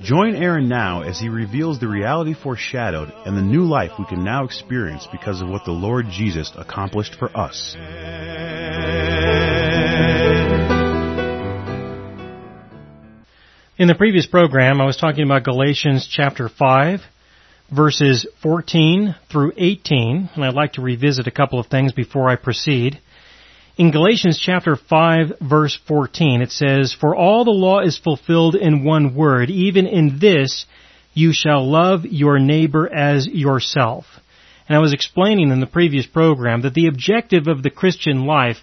Join Aaron now as he reveals the reality foreshadowed and the new life we can now experience because of what the Lord Jesus accomplished for us. In the previous program, I was talking about Galatians chapter 5, verses 14 through 18, and I'd like to revisit a couple of things before I proceed. In Galatians chapter 5, verse 14, it says, "For all the law is fulfilled in one word, even in this, you shall love your neighbor as yourself." And I was explaining in the previous program that the objective of the Christian life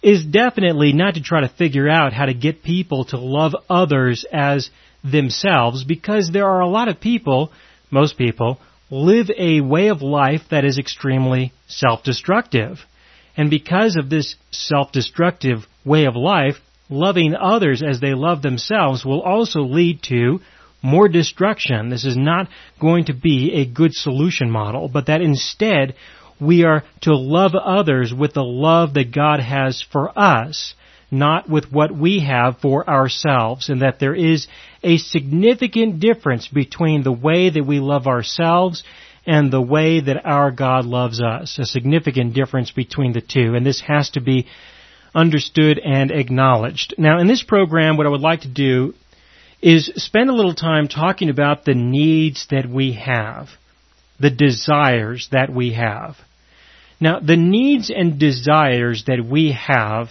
is definitely not to try to figure out how to get people to love others as themselves, because there are a lot of people, most people, live a way of life that is extremely self-destructive. And because of this self-destructive way of life, loving others as they love themselves will also lead to more destruction. This is not going to be a good solution model, but that instead we are to love others with the love that God has for us, not with what we have for ourselves, and that there is a significant difference between the way that we love ourselves and the way that our God loves us, a significant difference between the two. And this has to be understood and acknowledged. Now, in this program, what I would like to do is spend a little time talking about the needs that we have, the desires that we have. Now, the needs and desires that we have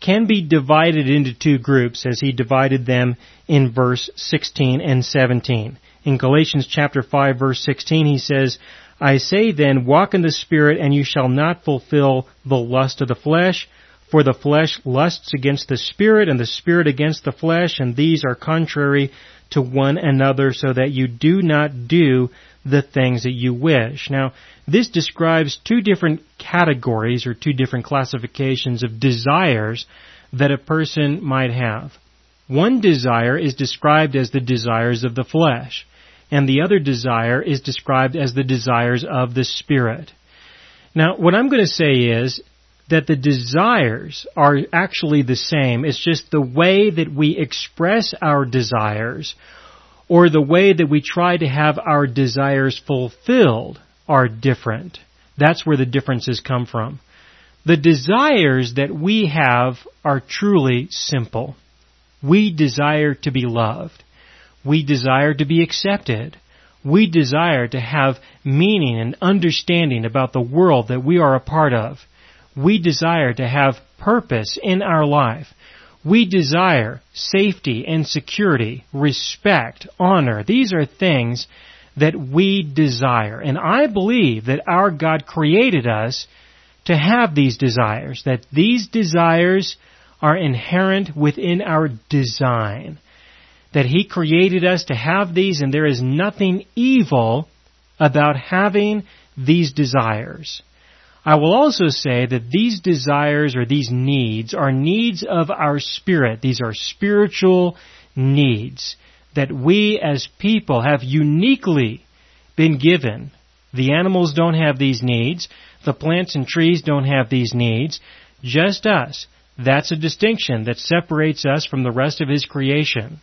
can be divided into two groups, as he divided them in verse 16 and 17. In Galatians chapter 5, verse 16, he says, "I say then, walk in the Spirit, and you shall not fulfill the lust of the flesh. For the flesh lusts against the Spirit, and the Spirit against the flesh, and these are contrary to one another, so that you do not do the things that you wish." Now, this describes two different categories or two different classifications of desires that a person might have. One desire is described as the desires of the flesh, and the other desire is described as the desires of the Spirit. Now, what I'm going to say is that the desires are actually the same. It's just the way that we express our desires, or the way that we try to have our desires fulfilled, are different. That's where the differences come from. The desires that we have are truly simple. We desire to be loved. We desire to be accepted. We desire to have meaning and understanding about the world that we are a part of. We desire to have purpose in our life. We desire safety and security, respect, honor. These are things that we desire. And I believe that our God created us to have these desires, that these desires are inherent within our design, that He created us to have these, and there is nothing evil about having these desires. I will also say that these desires or these needs are needs of our spirit. These are spiritual needs that we as people have uniquely been given. The animals don't have these needs. The plants and trees don't have these needs. Just us. That's a distinction that separates us from the rest of His creation.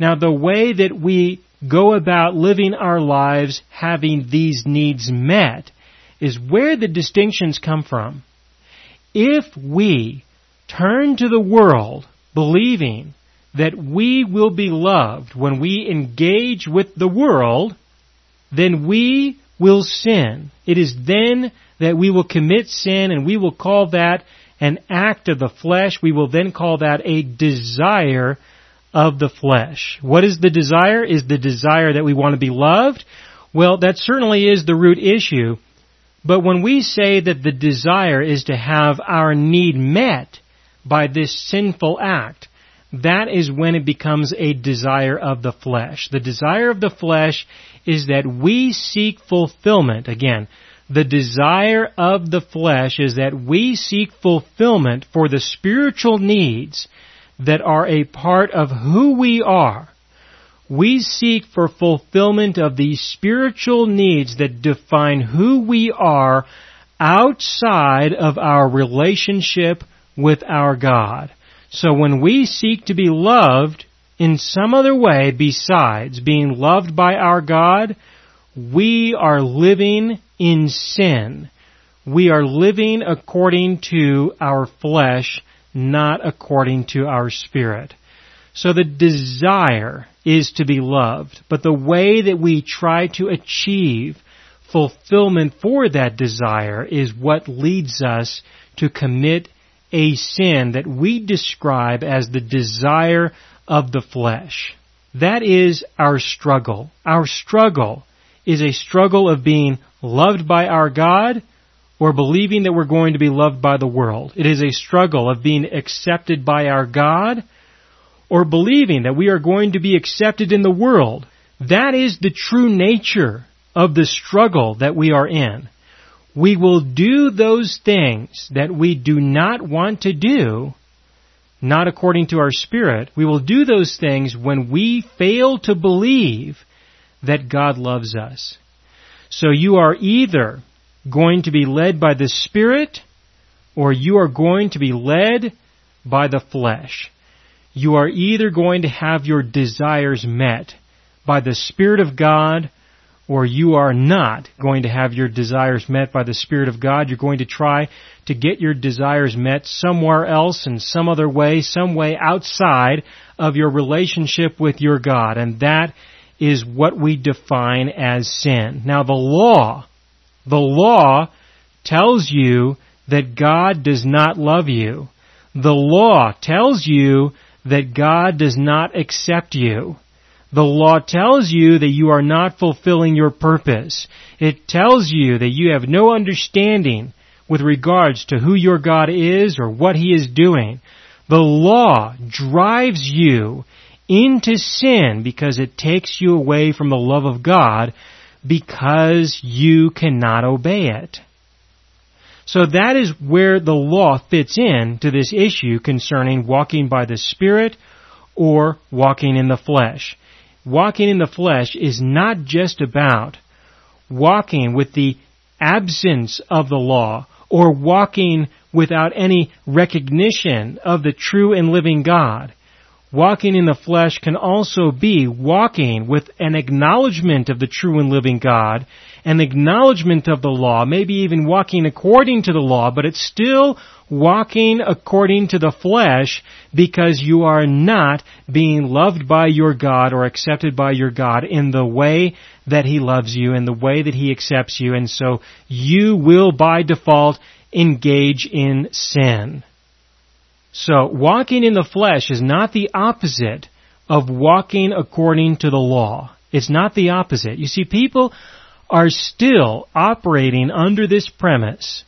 Now, the way that we go about living our lives having these needs met is where the distinctions come from. If we turn to the world believing that we will be loved when we engage with the world, then we will sin. It is then that we will commit sin, and we will call that an act of the flesh. We will then call that a desire of the flesh. What is the desire? Is the desire that we want to be loved? Well, that certainly is the root issue. But when we say that the desire is to have our need met by this sinful act, that is when it becomes a desire of the flesh. The desire of the flesh is that we seek fulfillment. Again, the desire of the flesh is that we seek fulfillment for the spiritual needs that are a part of who we are. We seek for fulfillment of the spiritual needs that define who we are outside of our relationship with our God. So when we seek to be loved in some other way besides being loved by our God, we are living in sin. We are living according to our flesh, not according to our spirit. So the desire is to be loved, but the way that we try to achieve fulfillment for that desire is what leads us to commit a sin that we describe as the desire of the flesh. That is our struggle. Our struggle is a struggle of being loved by our God or believing that we're going to be loved by the world. It is a struggle of being accepted by our God or believing that we are going to be accepted in the world. That is the true nature of the struggle that we are in. We will do those things that we do not want to do, not according to our spirit. We will do those things when we fail to believe that God loves us. So you are either going to be led by the spirit, or you are going to be led by the flesh. You are either going to have your desires met by the Spirit of God, or you are not going to have your desires met by the Spirit of God. You're going to try to get your desires met somewhere else in some other way, some way outside of your relationship with your God. And that is what we define as sin. Now, the law tells you that God does not love you. The law tells you that God does not accept you. The law tells you that you are not fulfilling your purpose. It tells you that you have no understanding with regards to who your God is or what He is doing. The law drives you into sin because it takes you away from the love of God because you cannot obey it. So that is where the law fits in to this issue concerning walking by the Spirit or walking in the flesh. Walking in the flesh is not just about walking with the absence of the law or walking without any recognition of the true and living God. Walking in the flesh can also be walking with an acknowledgement of the true and living God, an acknowledgement of the law, maybe even walking according to the law, but it's still walking according to the flesh because you are not being loved by your God or accepted by your God in the way that He loves you, in the way that He accepts you, and so you will by default engage in sin. So, walking in the flesh is not the opposite of walking according to the law. It's not the opposite. You see, people are still operating under this premise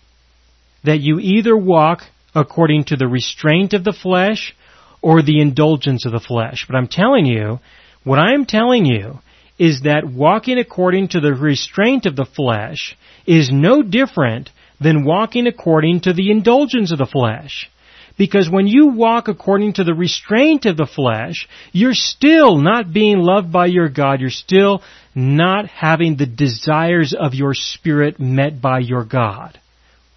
that you either walk according to the restraint of the flesh or the indulgence of the flesh. But I'm telling you, what I'm telling you is that walking according to the restraint of the flesh is no different than walking according to the indulgence of the flesh. Because when you walk according to the restraint of the flesh, you're still not being loved by your God. You're still not having the desires of your spirit met by your God.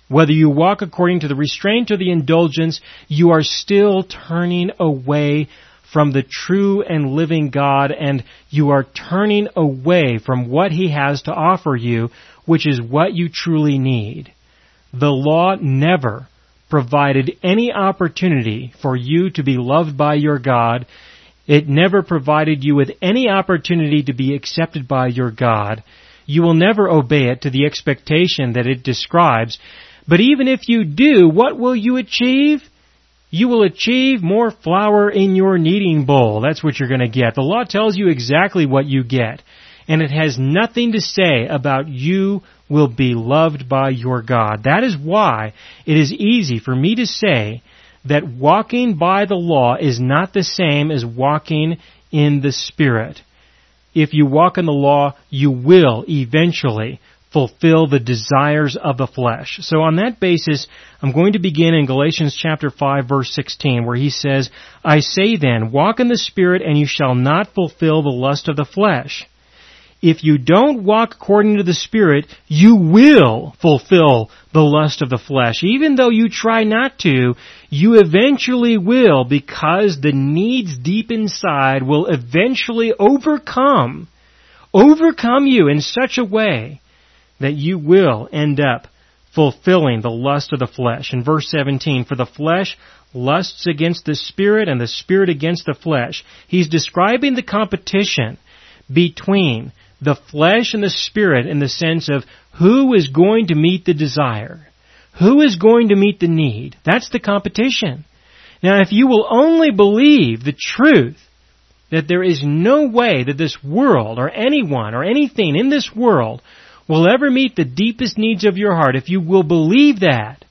Whether you walk according to the restraint or the indulgence, you are still turning away from the true and living God, and you are turning away from what He has to offer you, which is what you truly need. The law never provided any opportunity for you to be loved by your God. It never provided you with any opportunity to be accepted by your God. You will never obey it to the expectation that it describes. But even if you do, what will you achieve? You will achieve more flour in your kneading bowl. That's what you're going to get. The law tells you exactly what you get. And it has nothing to say about you will be loved by your God. That is why it is easy for me to say that walking by the law is not the same as walking in the Spirit. If you walk in the law, you will eventually fulfill the desires of the flesh. So on that basis, I'm going to begin in Galatians chapter 5, verse 16, where he says, I say then, walk in the Spirit, and you shall not fulfill the lust of the flesh. If you don't walk according to the Spirit, you will fulfill the lust of the flesh. Even though you try not to, you eventually will, because the needs deep inside will eventually overcome you in such a way that you will end up fulfilling the lust of the flesh. In verse 17, for the flesh lusts against the Spirit and the Spirit against the flesh. He's describing the competition between the flesh and the Spirit in the sense of who is going to meet the desire, who is going to meet the need. That's the competition. Now, if you will only believe the truth that there is no way that this world or anyone or anything in this world will ever meet the deepest needs of your heart, if you will believe that,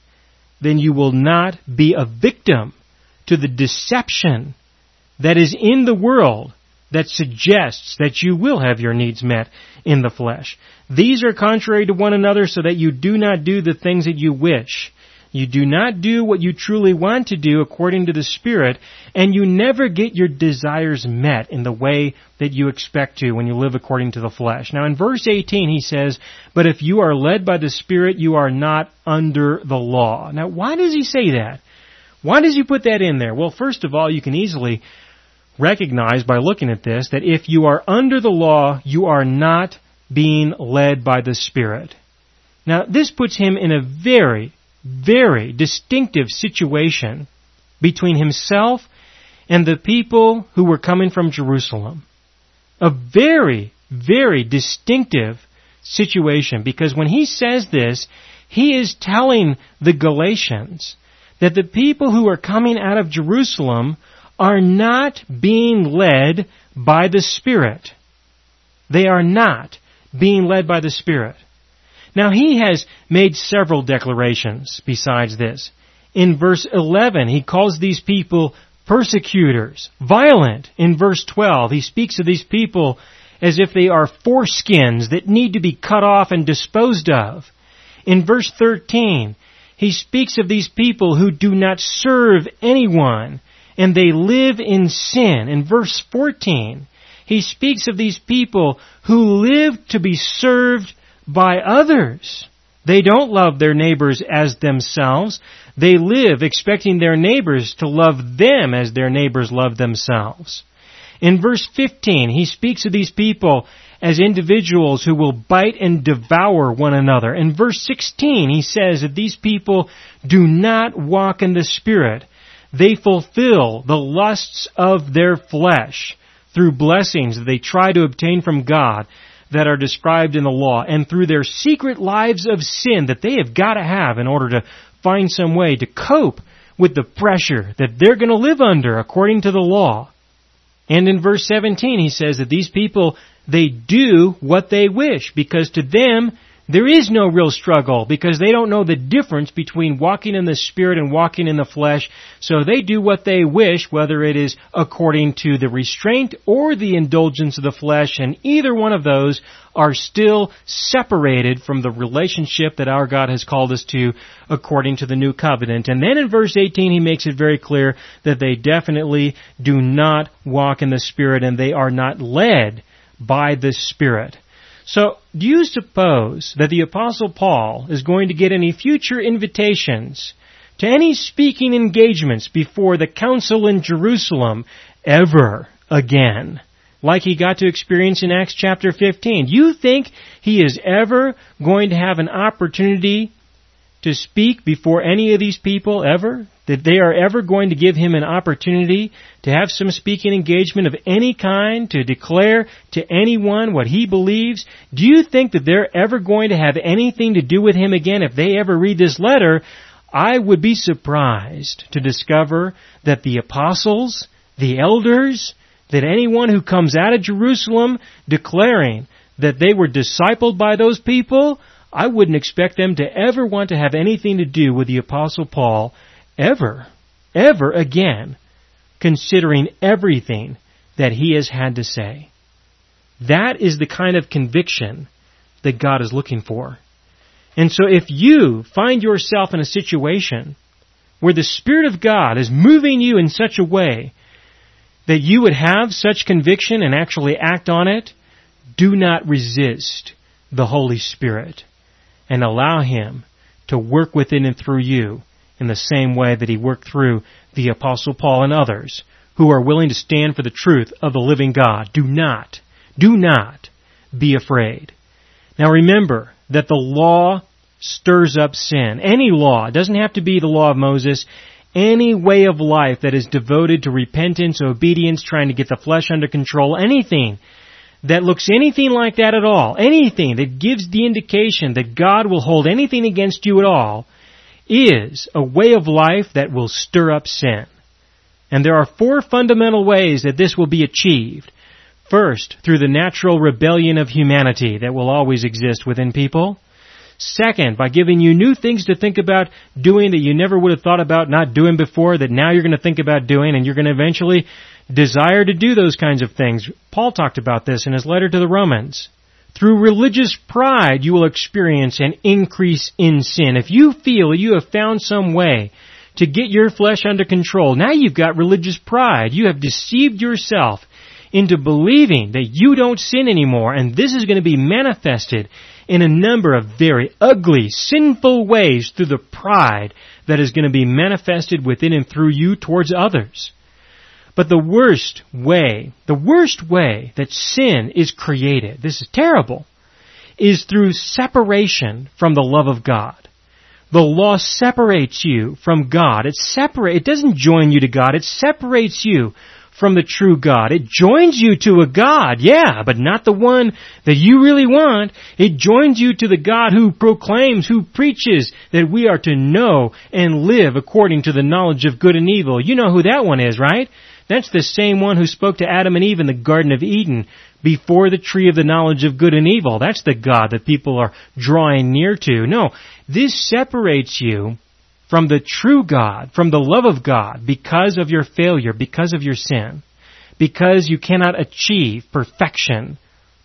then you will not be a victim to the deception that is in the world that suggests that you will have your needs met in the flesh. These are contrary to one another, so that you do not do the things that you wish. You do not do what you truly want to do according to the Spirit, and you never get your desires met in the way that you expect to when you live according to the flesh. Now in verse 18 he says, but if you are led by the Spirit, you are not under the law. Now why does he say that? Why does he put that in there? Well, first of all, you can easily recognize by looking at this that if you are under the law, you are not being led by the Spirit. Now this puts him in a very distinctive situation between himself and the people who were coming from Jerusalem. A very distinctive situation, because when he says this, he is telling the Galatians that the people who are coming out of Jerusalem are not being led by the Spirit. They are not being led by the Spirit. Now, he has made several declarations besides this. In verse 11, he calls these people persecutors, violent. In verse 12, he speaks of these people as if they are foreskins that need to be cut off and disposed of. In verse 13, he speaks of these people who do not serve anyone, and they live in sin. In verse 14, he speaks of these people who live to be served by others. They don't love their neighbors as themselves. They live expecting their neighbors to love them as their neighbors love themselves. In verse 15, he speaks of these people as individuals who will bite and devour one another. In verse 16, he says that these people do not walk in the Spirit. They fulfill the lusts of their flesh through blessings that they try to obtain from God that are described in the law, and through their secret lives of sin that they have got to have in order to find some way to cope with the pressure that they're going to live under according to the law. And in verse 17, he says that these people, they do what they wish, because to them there is no real struggle, because they don't know the difference between walking in the Spirit and walking in the flesh, so they do what they wish, whether it is according to the restraint or the indulgence of the flesh, and either one of those are still separated from the relationship that our God has called us to according to the new covenant. And then in verse 18, he makes it very clear that they definitely do not walk in the Spirit, and they are not led by the Spirit. So, do you suppose that the Apostle Paul is going to get any future invitations to any speaking engagements before the council in Jerusalem ever again, like he got to experience in Acts chapter 15? Do you think he is ever going to have an opportunity to speak before any of these people ever? That they are ever going to give him an opportunity to have some speaking engagement of any kind, to declare to anyone what he believes? Do you think that they're ever going to have anything to do with him again if they ever read this letter? I would be surprised to discover that the apostles, the elders, that anyone who comes out of Jerusalem declaring that they were discipled by those people, I wouldn't expect them to ever want to have anything to do with the Apostle Paul ever ever again considering everything that he has had to say. That is the kind of conviction that God is looking for. And so if you find yourself in a situation where the Spirit of God is moving you in such a way that you would have such conviction and actually act on it, do not resist the Holy Spirit and allow Him to work within and through you in the same way that He worked through the Apostle Paul and others who are willing to stand for the truth of the living God. Do not be afraid. Now remember that the law stirs up sin. Any law, it doesn't have to be the law of Moses, any way of life that is devoted to repentance, obedience, trying to get the flesh under control, anything that looks anything like that at all, anything that gives the indication that God will hold anything against you at all, is a way of life that will stir up sin. And there are four fundamental ways that this will be achieved. First, through the natural rebellion of humanity that will always exist within people. Second, by giving you new things to think about doing that you never would have thought about not doing before, that now you're going to think about doing, and you're going to eventually desire to do those kinds of things. Paul talked about this in his letter to the Romans. Through religious pride, you will experience an increase in sin. If you feel you have found some way to get your flesh under control, now you've got religious pride. You have deceived yourself into believing that you don't sin anymore, and this is going to be manifested in a number of very ugly, sinful ways through the pride that is going to be manifested within and through you towards others. But the worst way that sin is created, this is terrible, is through separation from the love of God. The law separates you from God. It doesn't join you to God. It separates you from the true God. It joins you to a God, yeah, but not the one that you really want. It joins you to the God who proclaims, who preaches that we are to know and live according to the knowledge of good and evil. You know who that one is, right? That's the same one who spoke to Adam and Eve in the Garden of Eden before the tree of the knowledge of good and evil. That's the God that people are drawing near to. No, this separates you from the true God, from the love of God, because of your failure, because of your sin, because you cannot achieve perfection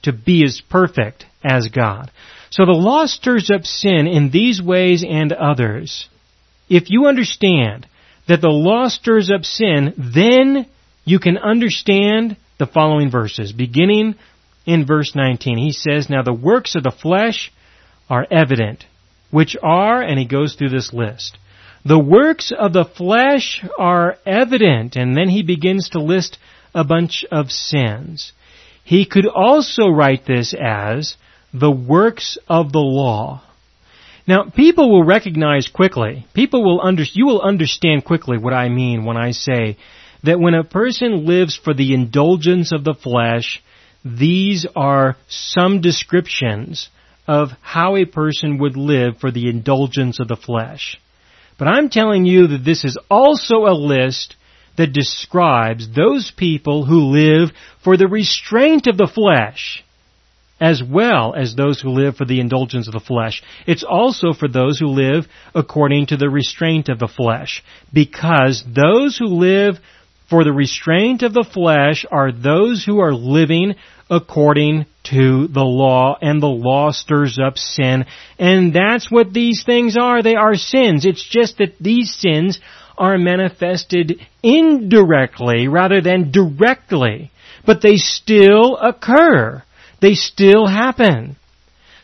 to be as perfect as God. So the law stirs up sin in these ways and others. If you understand that the law stirs up sin, then you can understand the following verses, beginning in verse 19. He says, "Now the works of the flesh are evident, which are," and he goes through this list. The works of the flesh are evident, and then he begins to list a bunch of sins. He could also write this as the works of the law. Now, people will recognize quickly, you will understand quickly what I mean when I say that when a person lives for the indulgence of the flesh, these are some descriptions of how a person would live for the indulgence of the flesh. But I'm telling you that this is also a list that describes those people who live for the restraint of the flesh, as well as those who live for the indulgence of the flesh. It's also for those who live according to the restraint of the flesh, because those who live for the restraint of the flesh are those who are living according to the law, and the law stirs up sin. And that's what these things are. They are sins. It's just that these sins are manifested indirectly rather than directly. But they still occur. They still happen.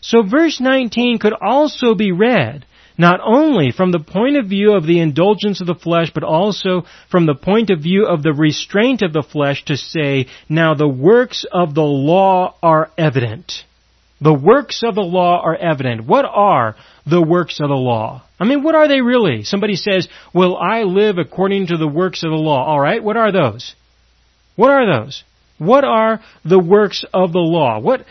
So verse 19 could also be read not only from the point of view of the indulgence of the flesh, but also from the point of view of the restraint of the flesh to say, now the works of the law are evident. The works of the law are evident. What are the works of the law? I mean, what are they really? Somebody says, well, I live according to the works of the law. All right, what are those? What are those? What are the works of the law? What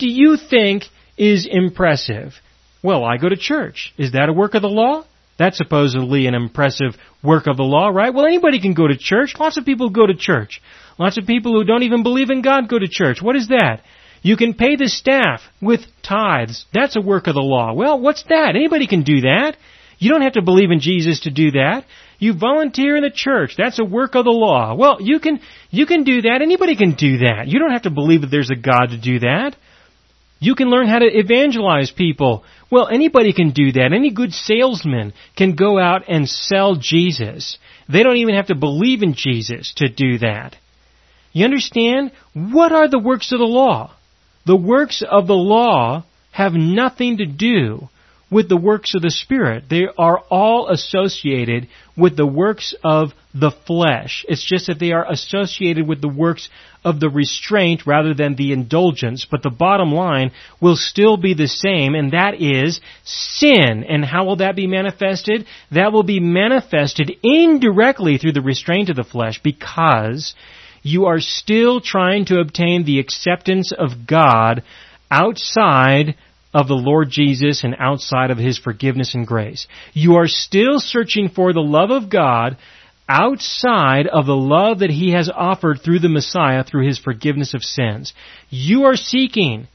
do you think is impressive? Well, I go to church. Is that a work of the law? That's supposedly an impressive work of the law, right? Well, anybody can go to church. Lots of people go to church. Lots of people who don't even believe in God go to church. What is that? You can pay the staff with tithes. That's a work of the law. Well, what's that? Anybody can do that. You don't have to believe in Jesus to do that. You volunteer in the church. That's a work of the law. Well, you can do that. Anybody can do that. You don't have to believe that there's a God to do that. You can learn how to evangelize people. Well, anybody can do that. Any good salesman can go out and sell Jesus. They don't even have to believe in Jesus to do that. You understand? What are the works of the law? The works of the law have nothing to do with the works of the Spirit. They are all associated with the works of the flesh. It's just that they are associated with the works of the restraint rather than the indulgence. But the bottom line will still be the same, and that is sin. And how will that be manifested? That will be manifested indirectly through the restraint of the flesh, because you are still trying to obtain the acceptance of God outside of the Lord Jesus and outside of His forgiveness and grace. You are still searching for the love of God outside of the love that He has offered through the Messiah, through His forgiveness of sins. You are seeking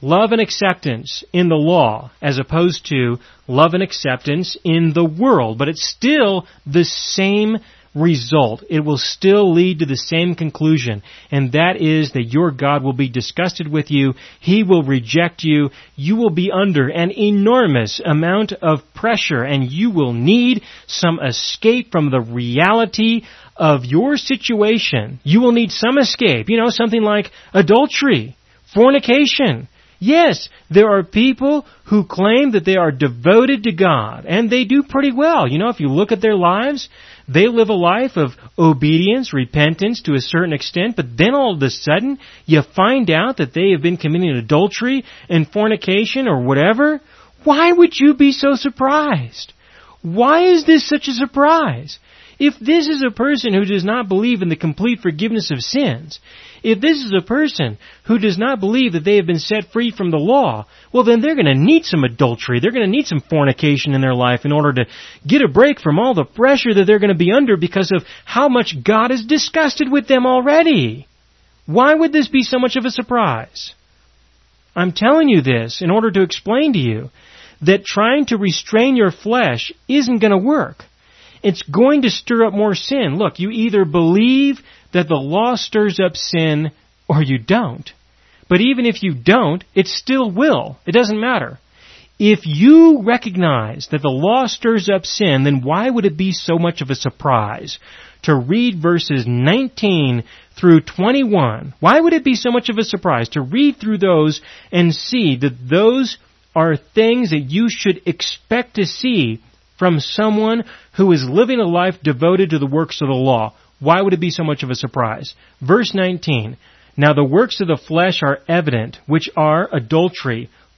love and acceptance in the law as opposed to love and acceptance in the world. But it's still the same result. It will still lead to the same conclusion, and that is that your God will be disgusted with you. He will reject you. You will be under an enormous amount of pressure, and you will need some escape from the reality of your situation. You will need some escape, something like adultery, fornication. Yes, there are people who claim that they are devoted to God, and they do pretty well. If you look at their lives, they live a life of obedience, repentance to a certain extent, but then all of a sudden, you find out that they have been committing adultery and fornication or whatever. Why would you be so surprised? Why is this such a surprise? If this is a person who does not believe in the complete forgiveness of sins, if this is a person who does not believe that they have been set free from the law, well, then they're going to need some adultery. They're going to need some fornication in their life in order to get a break from all the pressure that they're going to be under because of how much God is disgusted with them already. Why would this be so much of a surprise? I'm telling you this in order to explain to you that trying to restrain your flesh isn't going to work. It's going to stir up more sin. Look, you either believe that the law stirs up sin or you don't. But even if you don't, it still will. It doesn't matter. If you recognize that the law stirs up sin, then why would it be so much of a surprise to read verses 19 through 21? Why would it be so much of a surprise to read through those and see that those are things that you should expect to see from someone who is living a life devoted to the works of the law? Why would it be so much of a surprise? Verse 19, "Now the works of the flesh are evident, which are adultery,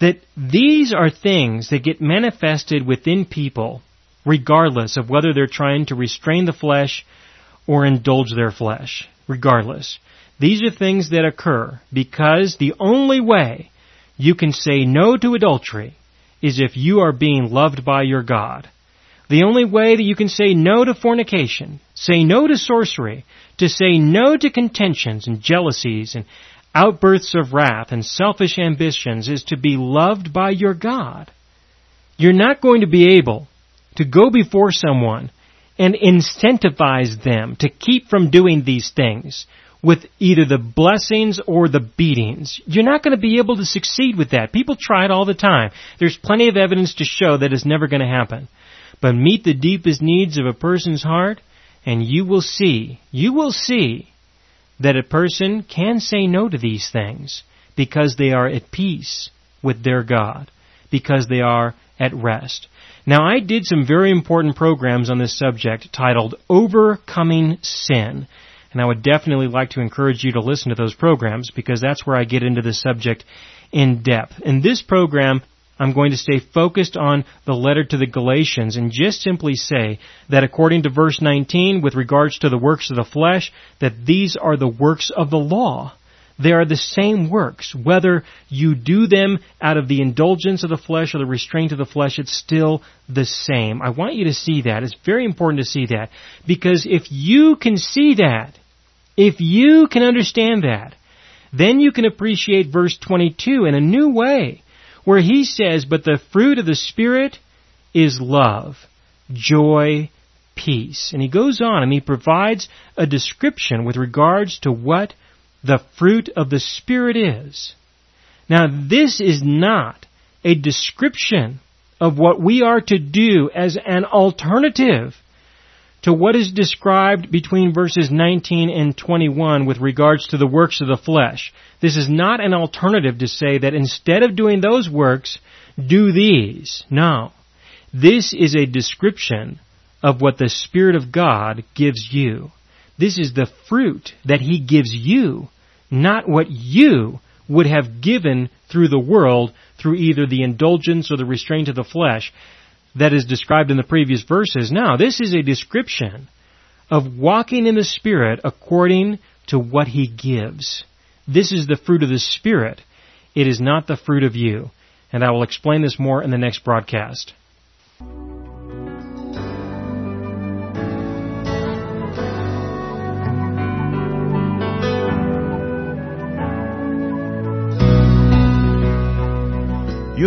that these are things that get manifested within people, regardless of whether they're trying to restrain the flesh or indulge their flesh, regardless. These are things that occur because the only way you can say no to adultery is if you are being loved by your God. The only way that you can say no to fornication, say no to sorcery, to say no to contentions and jealousies and outbursts of wrath and selfish ambitions is to be loved by your God. You're not going to be able to go before someone and incentivize them to keep from doing these things with either the blessings or the beatings. You're not going to be able to succeed with that. People try it all the time. There's plenty of evidence to show that it's never going to happen. But meet the deepest needs of a person's heart, and you will see that a person can say no to these things because they are at peace with their God, because they are at rest. Now, I did some very important programs on this subject titled Overcoming Sin, and I would definitely like to encourage you to listen to those programs because that's where I get into this subject in depth. In this program, I'm going to stay focused on the letter to the Galatians and just simply say that according to verse 19, with regards to the works of the flesh, that these are the works of the law. They are the same works. Whether you do them out of the indulgence of the flesh or the restraint of the flesh, it's still the same. I want you to see that. It's very important to see that. Because if you can see that, if you can understand that, then you can appreciate verse 22 in a new way, where he says, but the fruit of the Spirit is love, joy, peace. And he goes on and he provides a description with regards to what the fruit of the Spirit is. Now, this is not a description of what we are to do as an alternative to what is described between verses 19 and 21 with regards to the works of the flesh. This is not an alternative to say that instead of doing those works, do these. No. This is a description of what the Spirit of God gives you. This is the fruit that He gives you, not what you would have given through the world, through either the indulgence or the restraint of the flesh that is described in the previous verses. Now, this is a description of walking in the Spirit according to what He gives. This is the fruit of the Spirit. It is not the fruit of you. And I will explain this more in the next broadcast. You